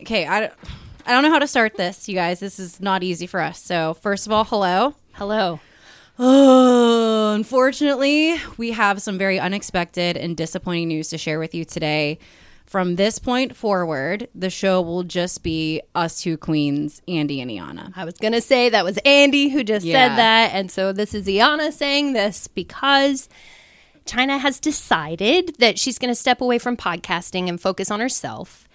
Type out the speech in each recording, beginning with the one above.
Okay, I don't know how to start this, you guys. This is not easy for us. So, first of all, hello. Hello. Oh, unfortunately, we have some very unexpected and disappointing news to share with you today. From this point forward, the show will just be us two queens, Andy and Iana. I was going to say that was Andy who just said that. And so this is Iana saying this because Chyna has decided that she's going to step away from podcasting and focus on herself.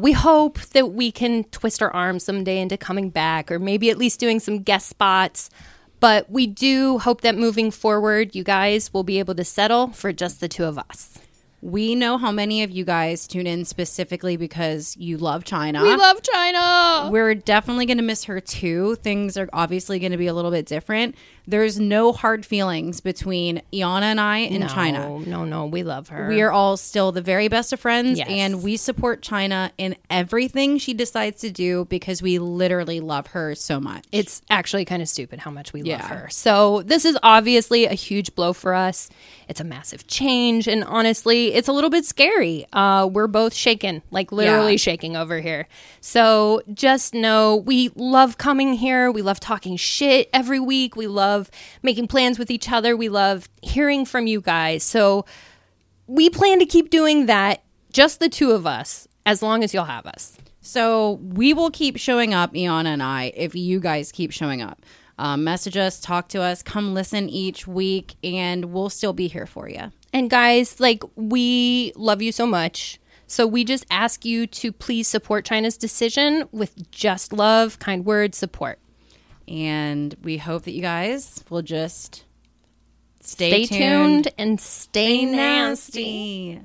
We hope that we can twist our arms someday into coming back or maybe at least doing some guest spots. But we do hope that moving forward, you guys will be able to settle for just the two of us. We know how many of you guys tune in specifically because you love Chyna. We love Chyna. We're definitely going to miss her too. Things are obviously going to be a little bit different. There's no hard feelings between Iana and I and Chyna. No, we love her. We are all still the very best of friends, and we support Chyna in everything she decides to do because we literally love her so much. It's actually kind of stupid how much we love her. So this is obviously a huge blow for us. It's a massive change, and honestly, it's a little bit scary. We're both shaken, like literally shaking over here. So just know we love coming here. We love talking shit every week. We love making plans with each other. We love hearing from you guys. So we plan to keep doing that, just the two of us, as long as you'll have us. So we will keep showing up, Iana and I, if you guys keep showing up. Message us, talk to us, come listen each week, and we'll still be here for you. And guys, like, we love you so much. So we just ask you to please support Chyna's decision with just love, kind words, support. And we hope that you guys will just stay tuned and stay nasty.